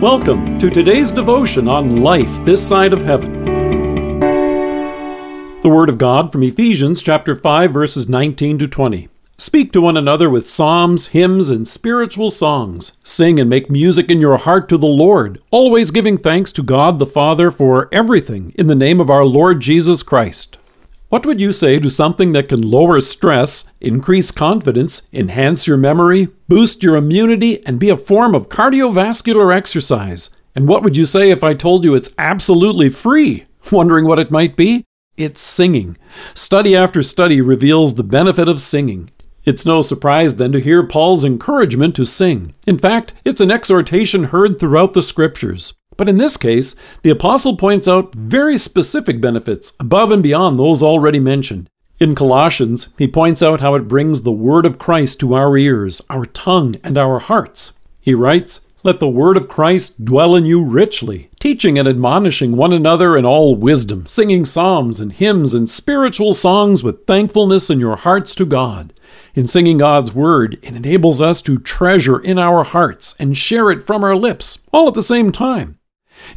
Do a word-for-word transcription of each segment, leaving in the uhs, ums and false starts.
Welcome to today's devotion on life this side of heaven. The Word of God from Ephesians chapter five, verses nineteen to twenty. Speak to one another with psalms, hymns, and spiritual songs. Sing and make music in your heart to the Lord, always giving thanks to God the Father for everything in the name of our Lord Jesus Christ. What would you say to something that can lower stress, increase confidence, enhance your memory, boost your immunity, and be a form of cardiovascular exercise? And what would you say if I told you it's absolutely free? Wondering what it might be? It's singing. Study after study reveals the benefit of singing. It's no surprise then to hear Paul's encouragement to sing. In fact, it's an exhortation heard throughout the Scriptures. But in this case, the apostle points out very specific benefits above and beyond those already mentioned. In Colossians, he points out how it brings the word of Christ to our ears, our tongue, and our hearts. He writes, "Let the word of Christ dwell in you richly, teaching and admonishing one another in all wisdom, singing psalms and hymns and spiritual songs with thankfulness in your hearts to God." In singing God's word, it enables us to treasure in our hearts and share it from our lips, all at the same time.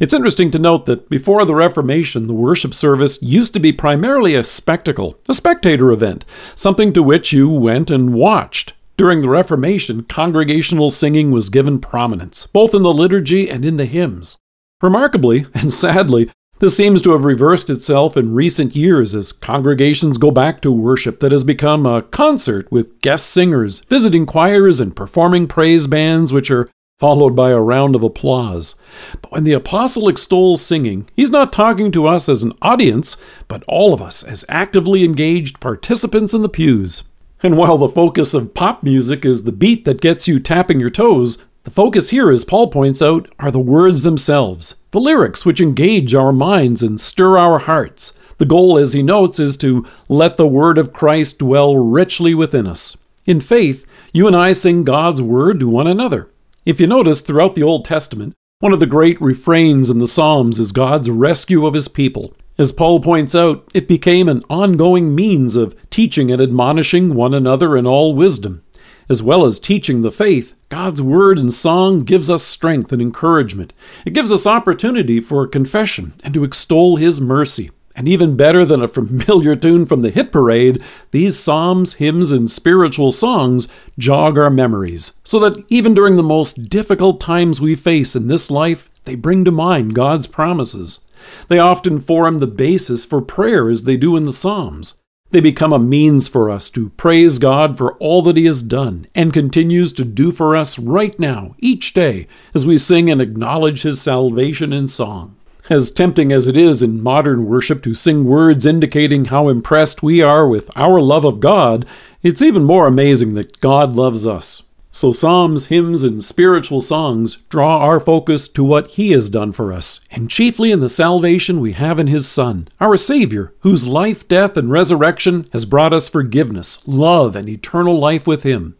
It's interesting to note that before the Reformation, the worship service used to be primarily a spectacle, a spectator event, something to which you went and watched. During the Reformation, congregational singing was given prominence, both in the liturgy and in the hymns. Remarkably, and sadly, this seems to have reversed itself in recent years as congregations go back to worship that has become a concert with guest singers, visiting choirs, and performing praise bands, which are followed by a round of applause. But when the apostle extols singing, he's not talking to us as an audience, but all of us as actively engaged participants in the pews. And while the focus of pop music is the beat that gets you tapping your toes, the focus here, as Paul points out, are the words themselves, the lyrics which engage our minds and stir our hearts. The goal, as he notes, is to let the word of Christ dwell richly within us. In faith, you and I sing God's word to one another. If you notice, throughout the Old Testament, one of the great refrains in the Psalms is God's rescue of his people. As Paul points out, it became an ongoing means of teaching and admonishing one another in all wisdom. As well as teaching the faith, God's word and song gives us strength and encouragement. It gives us opportunity for confession and to extol his mercy. And even better than a familiar tune from the hit parade, these psalms, hymns, and spiritual songs jog our memories, so that even during the most difficult times we face in this life, they bring to mind God's promises. They often form the basis for prayer as they do in the Psalms. They become a means for us to praise God for all that he has done and continues to do for us right now, each day, as we sing and acknowledge his salvation in song. As tempting as it is in modern worship to sing words indicating how impressed we are with our love of God, it's even more amazing that God loves us. So psalms, hymns, and spiritual songs draw our focus to what he has done for us, and chiefly in the salvation we have in his Son, our Savior, whose life, death, and resurrection has brought us forgiveness, love, and eternal life with him.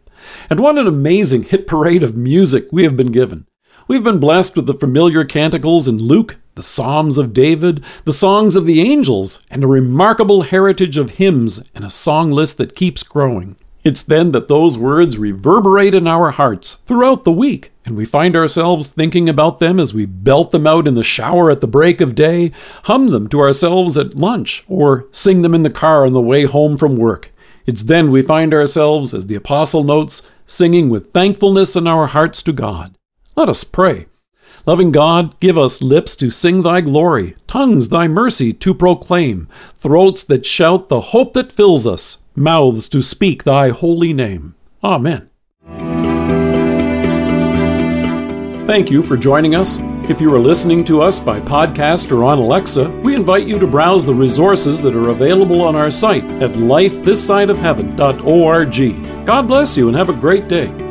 And what an amazing hit parade of music we have been given. We've been blessed with the familiar canticles in Luke, the Psalms of David, the songs of the angels, and a remarkable heritage of hymns and a song list that keeps growing. It's then that those words reverberate in our hearts throughout the week, and we find ourselves thinking about them as we belt them out in the shower at the break of day, hum them to ourselves at lunch, or sing them in the car on the way home from work. It's then we find ourselves, as the apostle notes, singing with thankfulness in our hearts to God. Let us pray. Loving God, give us lips to sing thy glory, tongues thy mercy to proclaim, throats that shout the hope that fills us, mouths to speak thy holy name. Amen. Thank you for joining us. If you are listening to us by podcast or on Alexa, we invite you to browse the resources that are available on our site at life this side of heaven dot org. God bless you and have a great day.